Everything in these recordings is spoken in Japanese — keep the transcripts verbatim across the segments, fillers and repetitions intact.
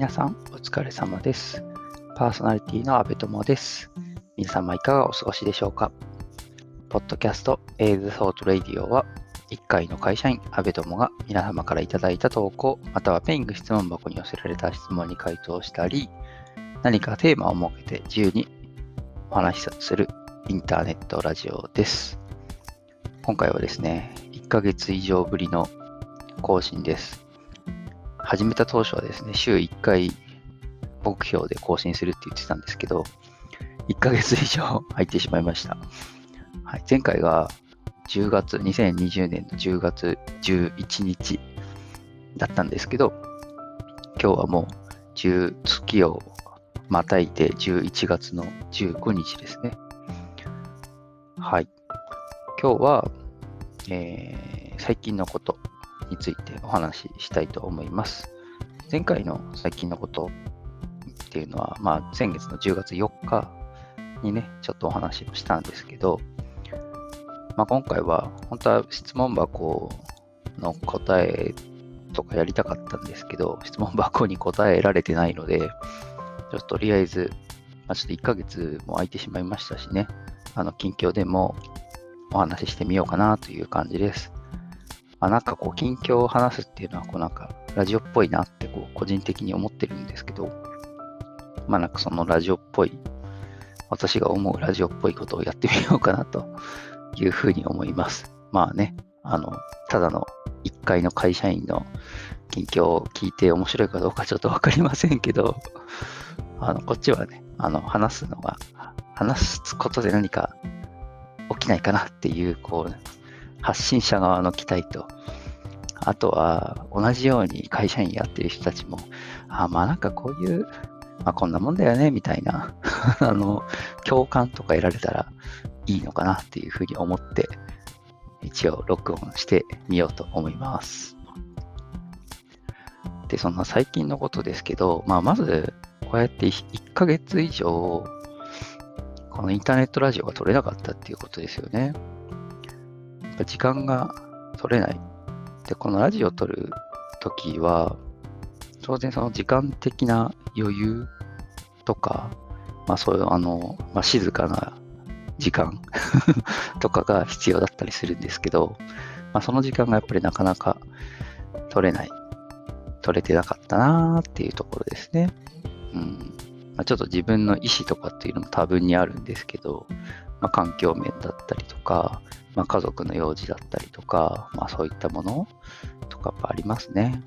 皆さんお疲れ様です。パーソナリティの阿部友です。皆様いかがお過ごしでしょうか。ポッドキャストエイズソートレディオはいっかいの会社員阿部友が皆様からいただいた投稿またはペイング質問箱に寄せられた質問に回答したり、何かテーマを設けて自由にお話しするインターネットラジオです。今回はですねいっかげつ以上ぶりの更新です。始めた当初はですね、週いっかい目標で更新するって言ってたんですけど、いっかげつ以上入ってしまいました。はい、前回がじゅうがつ、にせんにじゅうねんのじゅうがつじゅういちにちだったんですけど、今日はもう10月をまたいでじゅういちがつのじゅうごにちですね。はい、今日は、えー、最近のことについてお話ししたいと思います。前回の最近のことっていうのは、まあ、先月のじゅうがつよっかにね、ちょっとお話をしたんですけど、まあ、今回は本当は質問箱の答えとかやりたかったんですけど、質問箱に答えられてないので、ちょっととりあえず、まあ、ちょっといっかげつも空いてしまいましたしね、あの近況でもお話ししてみようかなという感じです。あ、なんかこう近況を話すっていうのはこうなんかラジオっぽいなってこう個人的に思ってるんですけど、まあなんかそのラジオっぽい、私が思うラジオっぽいことをやってみようかなというふうに思います。まあね、あの、ただのいっかいの会社員の近況を聞いて面白いかどうかちょっとわかりませんけど、あの、こっちはね、あの、話すのが、話すことで何か起きないかなっていう、こう、ね、発信者側の期待と、あとは同じように会社員やってる人たちも、あ、まあなんかこういう、まあこんなもんだよねみたいなあの共感とか得られたらいいのかなっていうふうに思って、一応録音してみようと思います。で、そんな最近のことですけど、まあまずこうやっていっかげつ以上このインターネットラジオが撮れなかったっていうことですよね。時間が取れない。で、このラジオを撮るときは、当然その時間的な余裕とか、まあそういうあの、まあ、静かな時間とかが必要だったりするんですけど、まあその時間がやっぱりなかなか取れない。取れてなかったなーっていうところですね。うん。まあ、ちょっと自分の意思とかっていうのも多分にあるんですけど、まあ、環境面だったりとか、まあ、家族の用事だったりとか、まあ、そういったものとかありますね。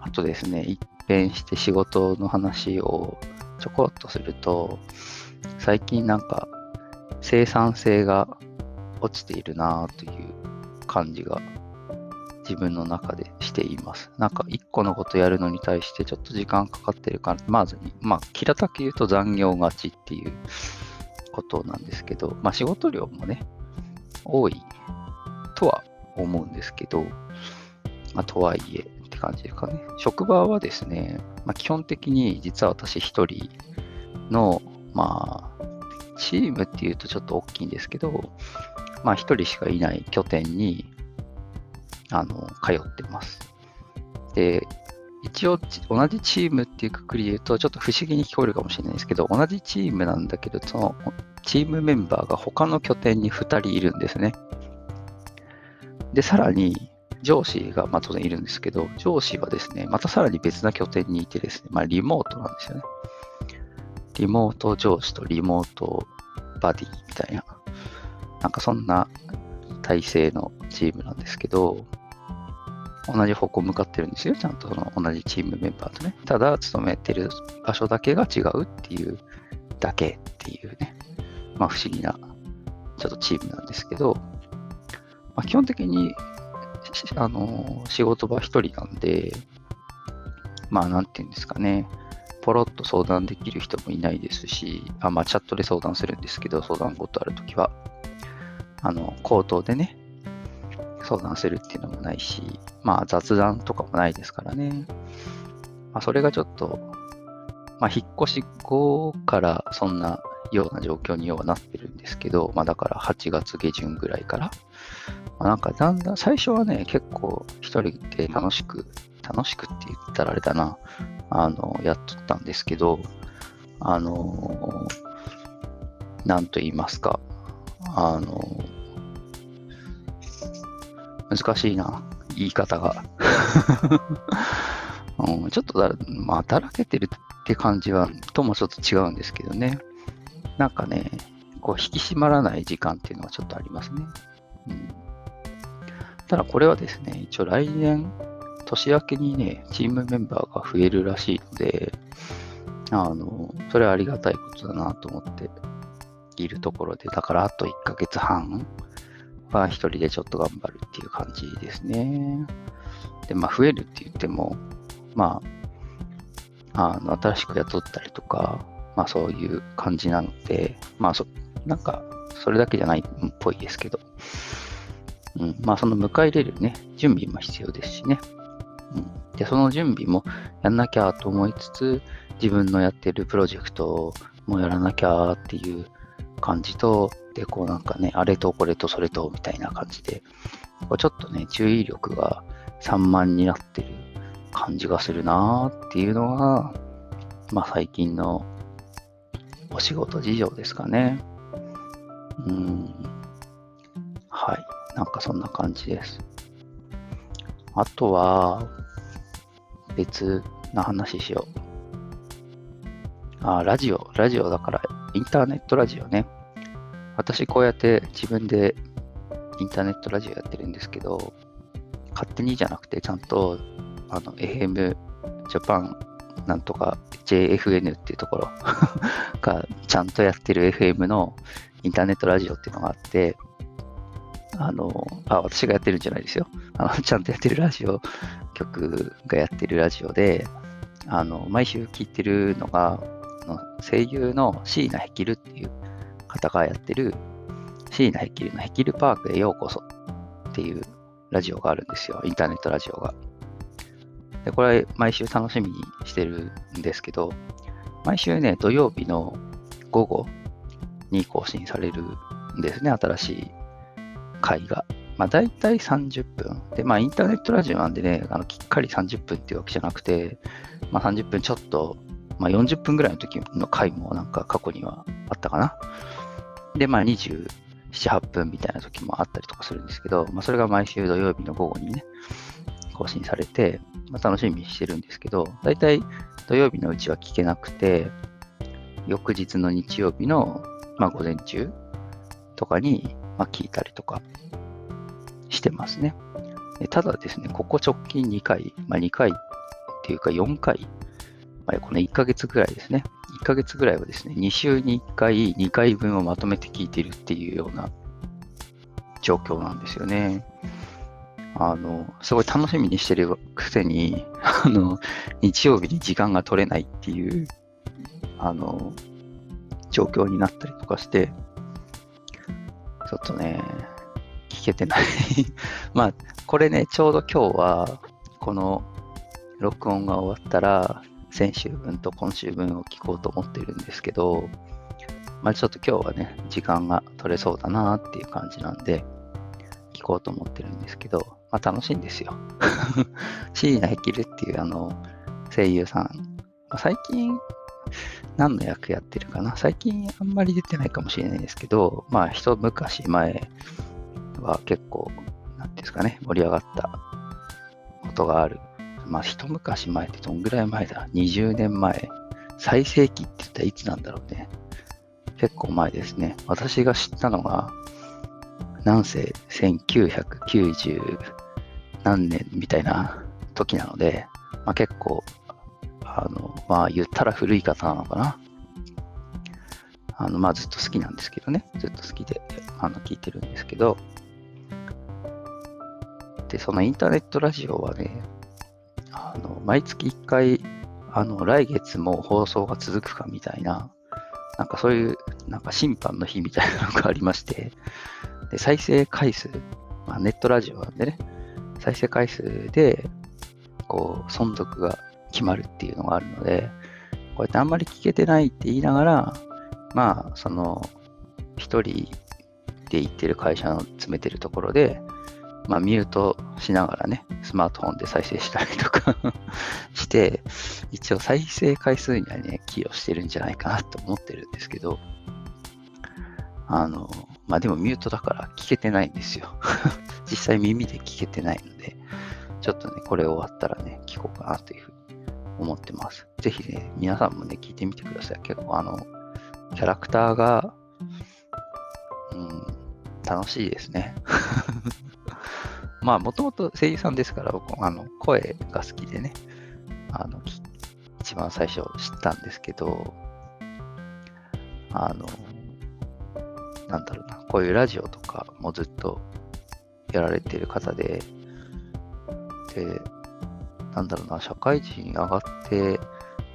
あとですね、一変して仕事の話をちょこっとすると、最近なんか生産性が落ちているなという感じが自分の中でしています。なんか一個のことやるのに対してちょっと時間かかってるから、まずに、まあ平たく言うと残業がちっていうことなんですけど、まあ仕事量もね、多いとは思うんですけど、まあとはいえって感じですかね。職場はですね、まあ基本的に実は私一人の、まあチームっていうとちょっと大きいんですけど、まあ一人しかいない拠点に、あの、通ってます。で、一応同じチームっていうくくりで言うとちょっと不思議に聞こえるかもしれないですけど、同じチームなんだけど、そのチームメンバーが他の拠点にふたりいるんですね。で、さらに上司がまあ当然いるんですけど、上司はですね、またさらに別な拠点にいてですね、まあリモートなんですよね。リモート上司とリモートバディみたいな、なんかそんな体制のチームなんですけど、同じ方向向かってるんですよ。ちゃんとその同じチームメンバーとね。ただ、勤めてる場所だけが違うっていうだけっていうね。まあ不思議な、ちょっとチームなんですけど、まあ、基本的に、あのー、仕事場一人なんで、まあなんていうんですかね。ポロッと相談できる人もいないですし、あ、まあチャットで相談するんですけど、相談事あるときは、あの、口頭でね、相談するっていうのもないし、まあ雑談とかもないですからね。まあそれがちょっと、まあ引っ越し後からそんなような状況に要はなってるんですけど、まあだからはちがつ下旬ぐらいから、まあ、なんかだんだん最初はね、結構一人で楽しく楽しくって言ったらあれだな、あの、やっとったんですけど、あの、なんと言いますか、あの、難しいな、言い方が。うん、ちょっとだ、まあ、だらけてるって感じは、ともちょっと違うんですけどね。なんかね、こう、引き締まらない時間っていうのはちょっとありますね。うん、ただ、これはですね、一応来年、年明けにね、チームメンバーが増えるらしいので、あの、それはありがたいことだなと思っているところで、だからあといっかげつはんは一人でちょっと頑張るっていう感じですね。で、まあ、増えるって言っても、まあ、あの、新しく雇ったりとか、まあそういう感じなので、まあそ、なんか、それだけじゃないっぽいですけど、うん、まあその迎え入れるね、準備も必要ですしね。うん、で、その準備もやんなきゃと思いつつ、自分のやってるプロジェクトもやらなきゃっていう感じと、で、こうなんかね、あれとこれとそれとみたいな感じで、こうちょっとね、注意力が散漫になってる感じがするなーっていうのが、まあ最近のお仕事事情ですかね。うん。はい。なんかそんな感じです。あとは、別な話しよう。あ、ラジオ。ラジオだから、インターネットラジオね。私こうやって自分でインターネットラジオやってるんですけど、勝手にじゃなくて、ちゃんと、あの、エフエム ジャパン、なんとか ジェイエフエヌ っていうところがちゃんとやってる エフエム のインターネットラジオっていうのがあって、あの、あ、私がやってるんじゃないですよ。あの、ちゃんとやってるラジオ、局がやってるラジオで、あの、毎週聞いてるのが、声優の椎名ヘキルっていう方がやってる、椎名ヘキルのヘキルパークへようこそっていうラジオがあるんですよ。インターネットラジオが。で、これ毎週楽しみにしてるんですけど、毎週ね、土曜日の午後に更新されるんですね、新しい回が。まあ大体さんじゅっぷん。で、まあインターネットラジオなんでね、あのきっかりさんじゅっぷんっていうわけじゃなくて、まあさんじゅっぷんちょっと、まあよんじゅっぷんぐらいの時の回もなんか過去にはあったかな。で、まあにじゅうなな、はちふんみたいな時もあったりとかするんですけど、まあそれが毎週土曜日の午後にね、更新されて、まあ、楽しみにしてるんですけど、だいたい土曜日のうちは聞けなくて、翌日の日曜日の、まあ、午前中とかに、まあ、聞いたりとかしてますね。ただですね、ここ直近にかい、まあ、にかいっていうかよんかい、まあ、このいっかげつぐらいですね、いっかげつぐらいはですね、にしゅうにいっかい、にかいぶんをまとめて聞いてるっていうような状況なんですよね。あの、すごい楽しみにしてるくせに、あの、日曜日に時間が取れないっていう、あの、状況になったりとかして、ちょっとね、聞けてない。まあ、これね、ちょうど今日は、この録音が終わったら、先週分と今週分を聞こうと思ってるんですけど、まあ、ちょっと今日はね、時間が取れそうだなっていう感じなんで、聞こうと思ってるんですけど、まあ、楽しいんですよ。椎名ヘキルっていうあの声優さん、まあ、最近何の役やってるかな、最近あんまり出てないかもしれないですけど、まあ一昔前は結構なんですかね、盛り上がったことがある。まあ一昔前ってどんぐらい前だ、にじゅうねんまえ、最盛期って言ったらいつなんだろうね。結構前ですね。私が知ったのがなんせせんきゅうひゃくきゅうじゅうなんねんみたいな時なので、まあ、結構、あの、まあ言ったら古い方なのかな。あの、まあずっと好きなんですけどね。ずっと好きで、あの、聞いてるんですけど。で、そのインターネットラジオはね、あの、毎月いっかい、あの、来月も放送が続くかみたいな、なんかそういう、なんか審判の日みたいなのがありまして、で再生回数、まあ、ネットラジオなんでね、再生回数でこう存続が決まるっていうのがあるので、こうやってあんまり聞けてないって言いながら、まあその一人で行ってる会社の詰めてるところで、まあ、ミュートしながらね、スマートフォンで再生したりとかして、一応再生回数にはね、寄与してるんじゃないかなと思ってるんですけど、あの、まあでもミュートだから聞けてないんですよ。実際耳で聞けてないので、ちょっとね、これ終わったらね、聞こうかなというふうに思ってます。ぜひね、皆さんもね、聞いてみてください。結構あの、キャラクターが、うん、楽しいですね。まあ、もともと声優さんですから、僕、あの、声が好きでね、あの、一番最初知ったんですけど、あの、なんだろうな、こういうラジオとかもずっとやられてる方で、で、なんだろうな、社会人上がって、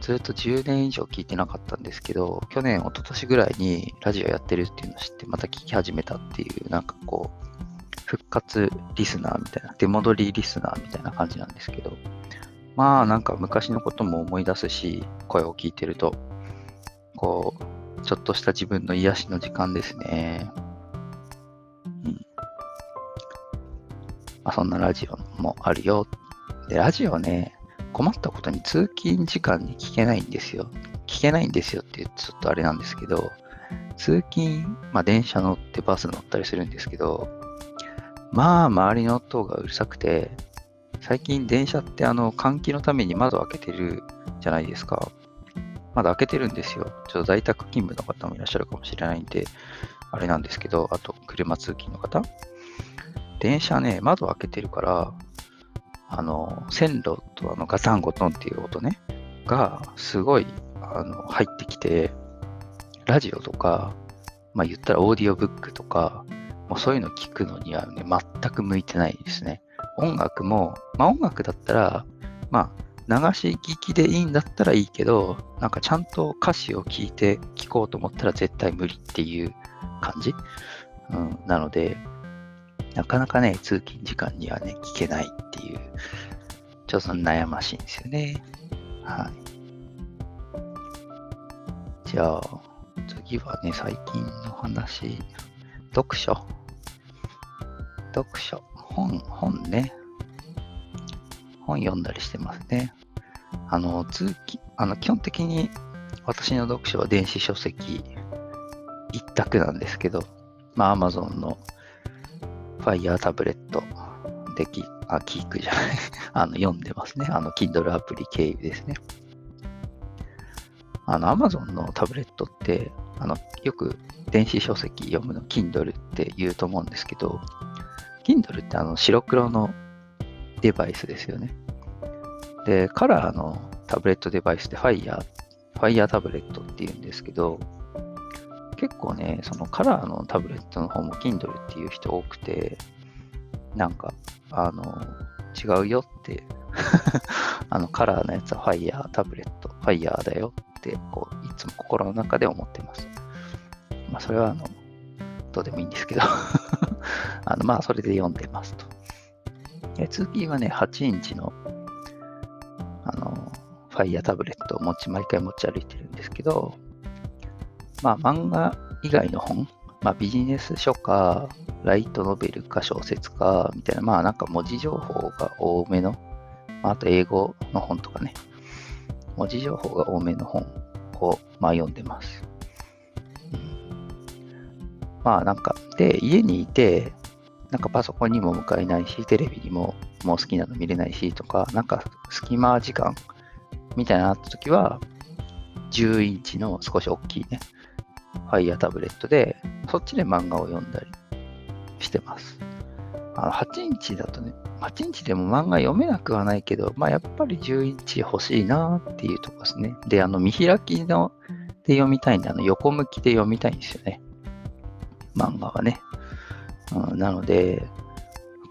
ずっとじゅうねん以上聞いてなかったんですけど、去年、一昨年ぐらいにラジオやってるっていうのを知って、また聞き始めたっていう、なんかこう、復活リスナーみたいな、出戻りリスナーみたいな感じなんですけど、まあなんか昔のことも思い出すし、声を聞いてると、こう、ちょっとした自分の癒しの時間ですね。うん。まあそんなラジオもあるよ。で、ラジオね、困ったことに通勤時間に聞けないんですよ。聞けないんですよってちょっとあれなんですけど、通勤、まあ電車乗ってバス乗ったりするんですけど、まあ周りの音がうるさくて、最近電車ってあの換気のために窓開けてるじゃないですか。窓開けてるんですよ。ちょっと在宅勤務の方もいらっしゃるかもしれないんで、あれなんですけど、あと車通勤の方。電車ね、窓開けてるから、あの、線路とあのガタンゴトンっていう音ね、がすごいあの入ってきて、ラジオとか、まあ言ったらオーディオブックとか、もうそういうの聞くのにはね、全く向いてないですね。音楽も、まあ音楽だったら、まあ流し聞きでいいんだったらいいけど、なんかちゃんと歌詞を聞いて聞こうと思ったら絶対無理っていう感じ、うん、なので、なかなかね、通勤時間にはね、聞けないっていう、ちょっと悩ましいんですよね。はい。じゃあ、次はね、最近の話、読書。読書。本、本ね。本読んだりしてますね。あの、通勤、あの、基本的に私の読書は電子書籍一択なんですけど、まあ、Amazon の Fire タブレットでき、あ、キークじゃない。あの、読んでますね。あの、Kindle アプリ経由ですね。あの、Amazon のタブレットって、あの、よく電子書籍読むの Kindle って言うと思うんですけど、 Kindle ってあの白黒のデバイスですよね。で、カラーのタブレットデバイスで Fire、Fire タブレットって言うんですけど、結構ね、そのカラーのタブレットの方も Kindle っていう人多くて、なんか、あの、違うよってあのカラーのやつは Fire タブレット、Fire だよってこういつも心の中で思ってます。まあ、それはあのどうでもいいんですけどあのまあそれで読んでますと。え通勤はね、はちインチのあのファイヤータブレットを持ち毎回持ち歩いてるんですけど、まあ漫画以外の本、まあ、ビジネス書かライトノベルか小説かみたいな、まあなんか文字情報が多めの、まあ、あと英語の本とかね、文字情報が多めの本をまあ読んでます。まあなんか、で、家にいて、なんかパソコンにも向かえないし、テレビにももう好きなの見れないしとか、なんか隙間時間みたいなのあった時は、じゅうインチの少し大きいね、Fire タブレットで、そっちで漫画を読んだりしてます。あのはちインチだとね、はちインチでも漫画読めなくはないけど、まあやっぱりじゅうインチ欲しいなっていうとこですね。で、あの見開きので読みたいんで、あの横向きで読みたいんですよね。漫画はね、うん、なので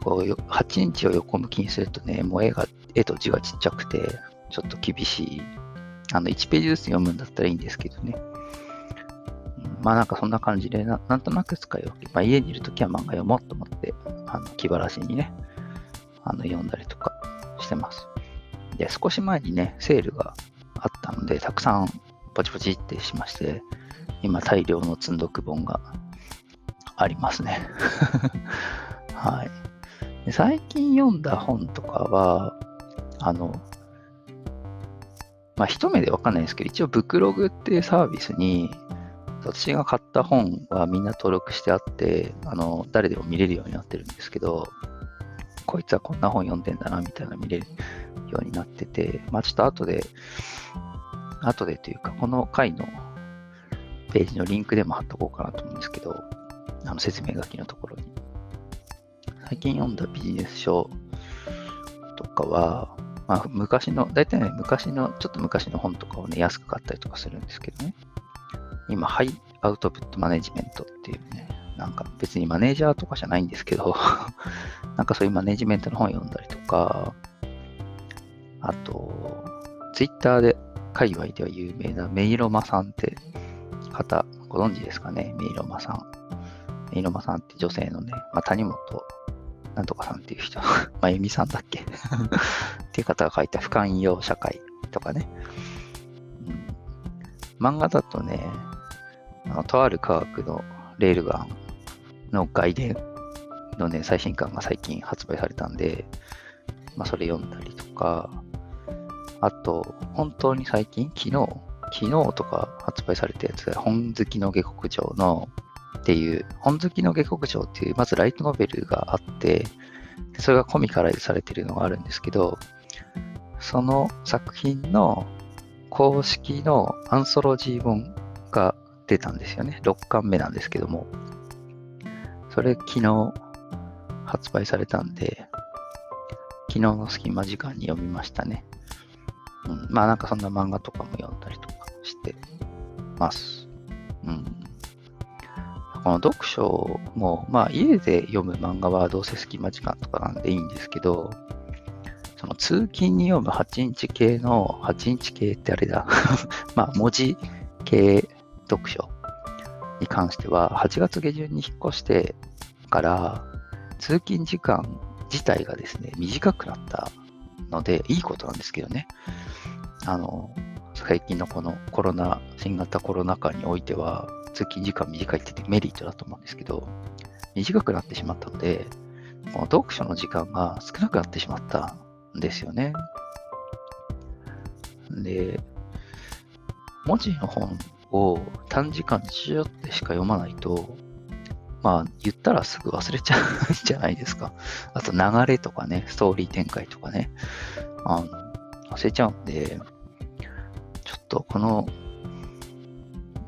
こうはちインチを横向きにするとね、もう絵が絵と字がちっちゃくてちょっと厳しい。あのいちページずつ読むんだったらいいんですけどね、うん、まあなんかそんな感じで な, なんとなく使い分け、まあ、家にいるときは漫画読もうと思って、あの気晴らしにね、あの読んだりとかしてます。で、少し前にねセールがあったのでたくさんポチポチってしまして、今大量の積んどく本がありますね。はい。最近読んだ本とかは、あの、まあ、一目でわかんないですけど、一応ブクログっていうサービスに、私が買った本はみんな登録してあって、あの、誰でも見れるようになってるんですけど、こいつはこんな本読んでんだな、みたいな見れるようになってて、まあ、ちょっと後で、後でというか、この回のページのリンクでも貼っとこうかなと思うんですけど、あの説明書きのところに。最近読んだビジネス書とかは、まあ、昔の、大体ね、昔の、ちょっと昔の本とかをね、安く買ったりとかするんですけどね。今、ハイアウトプットマネジメントっていうね、なんか別にマネージャーとかじゃないんですけど、なんかそういうマネジメントの本読んだりとか、あと、ツイッターで、界隈では有名なメイロマさんって方、ご存知ですかね、メイロマさん。メイロマさんって女性のね、まあ、谷本なんとかさんっていう人、まゆみさんだっけっていう方が書いた不寛容社会とかね、うん、漫画だとね、あのとある科学のレールガンの外伝のね、最新刊が最近発売されたんで、まあ、それ読んだりとか、あと、本当に最近、昨日、昨日とか発売されたやつが、本好きの下克上の、っていう、本好きの下克上っていう、まずライトノベルがあって、それがコミカライズされてるのがあるんですけど、その作品の公式のアンソロジー本が出たんですよね。ろっかんめなんですけども。それ昨日発売されたんで、昨日の隙間時間に読みましたね。うん、まあなんかそんな漫画とかも読んだりとかしてます。うん。この読書も、まあ家で読む漫画はどうせ隙間時間とかなんでいいんですけど、その通勤に読むはちインチ系の、はちインチ系ってあれだ。まあ文字系読書に関しては、はちがつげじゅんに引っ越してから通勤時間自体がですね、短くなったので、いいことなんですけどね。あの、最近のこのコロナ、新型コロナ禍においては、通勤時間短いってメリットだと思うんですけど、短くなってしまったので、この読書の時間が少なくなってしまったんですよね。で、文字の本を短時間にしよってしか読まないと、まあ、言ったらすぐ忘れちゃうんじゃないですか。あと、流れとかね、ストーリー展開とかね、あの、忘れちゃうんで、ちょっとこの、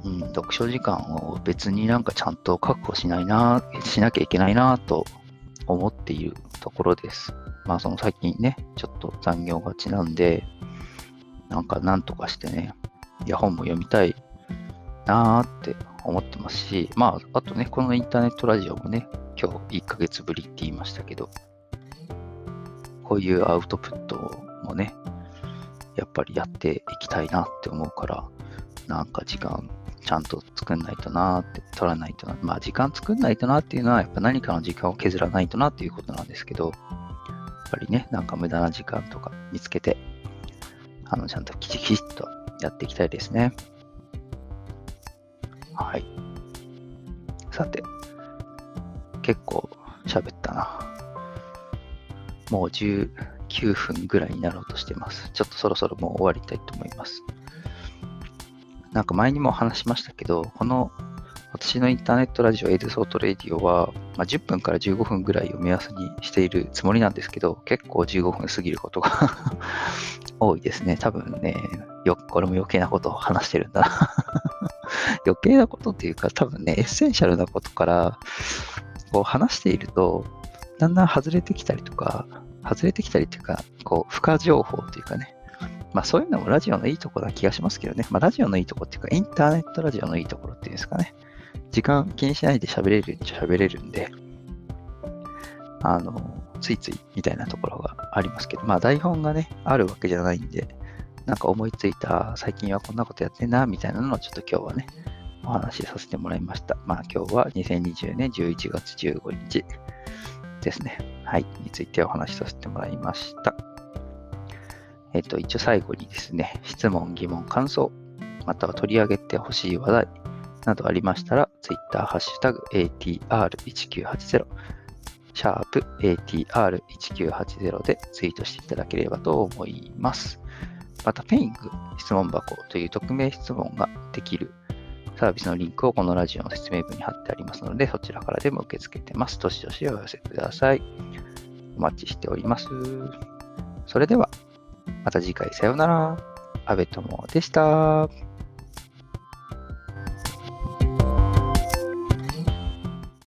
うん、読書時間を別になんかちゃんと確保しないな、しなきゃいけないなと思っているところです。まあ、その最近ね、ちょっと残業がちなんで、なんかなんとかしてね、いや、本も読みたいなーって思ってますし、まあ、あとね、このインターネットラジオもね、今日いっかげつぶりって言いましたけど、こういうアウトプットもね、やっぱりやっていきたいなって思うから、なんか時間ちゃんと作んないとなーって、取らないとな、まあ時間作んないとなっていうのは、やっぱ何かの時間を削らないとなっていうことなんですけど、やっぱりね、なんか無駄な時間とか見つけて、あの、ちゃんときちきちっとやっていきたいですね。はい。さて、結構喋ったな。もうじゅうきゅうふんぐらいになろうとしてます。ちょっとそろそろもう終わりたいと思います。なんか前にも話しましたけど、この私のインターネットラジオエルソートレディオは、まあ、じゅっぷんからじゅうごふんぐらいを目安にしているつもりなんですけど、結構じゅうごふん過ぎることが多いですね。多分ね、よこれも余計なことを話してるんだな。余計なことっていうか、多分ね、エッセンシャルなことからこう話していると、だんだん外れてきたりとか、外れてきたりというか、こう、付加情報というかね。まあそういうのもラジオのいいところな気がしますけどね。まあラジオのいいところっていうか、インターネットラジオのいいところっていうんですかね。時間気にしないで喋れるっちゃ喋れるんで、あの、ついついみたいなところがありますけど、まあ台本がね、あるわけじゃないんで、なんか思いついた、最近はこんなことやってんな、みたいなのをちょっと今日はね、お話しさせてもらいました。まあ今日はにせんにじゅうねんじゅういちがつじゅうごにち。ですね。はい。についてお話しさせてもらいました。えっと、一応最後にですね、質問、疑問、感想、または取り上げてほしい話題などありましたら、Twitter、ハッシュタグ、エーティーアールせんきゅうひゃくはちじゅう、シャープ エーティーアールいちきゅうはちゼロ でツイートしていただければと思います。また、ペイング質問箱という匿名質問ができるサービスのリンクをこのラジオの説明文に貼ってありますので、そちらからでも受け付けてます。どしどしお寄せください。お待ちしております。それでは、また次回さようなら。安部友でした。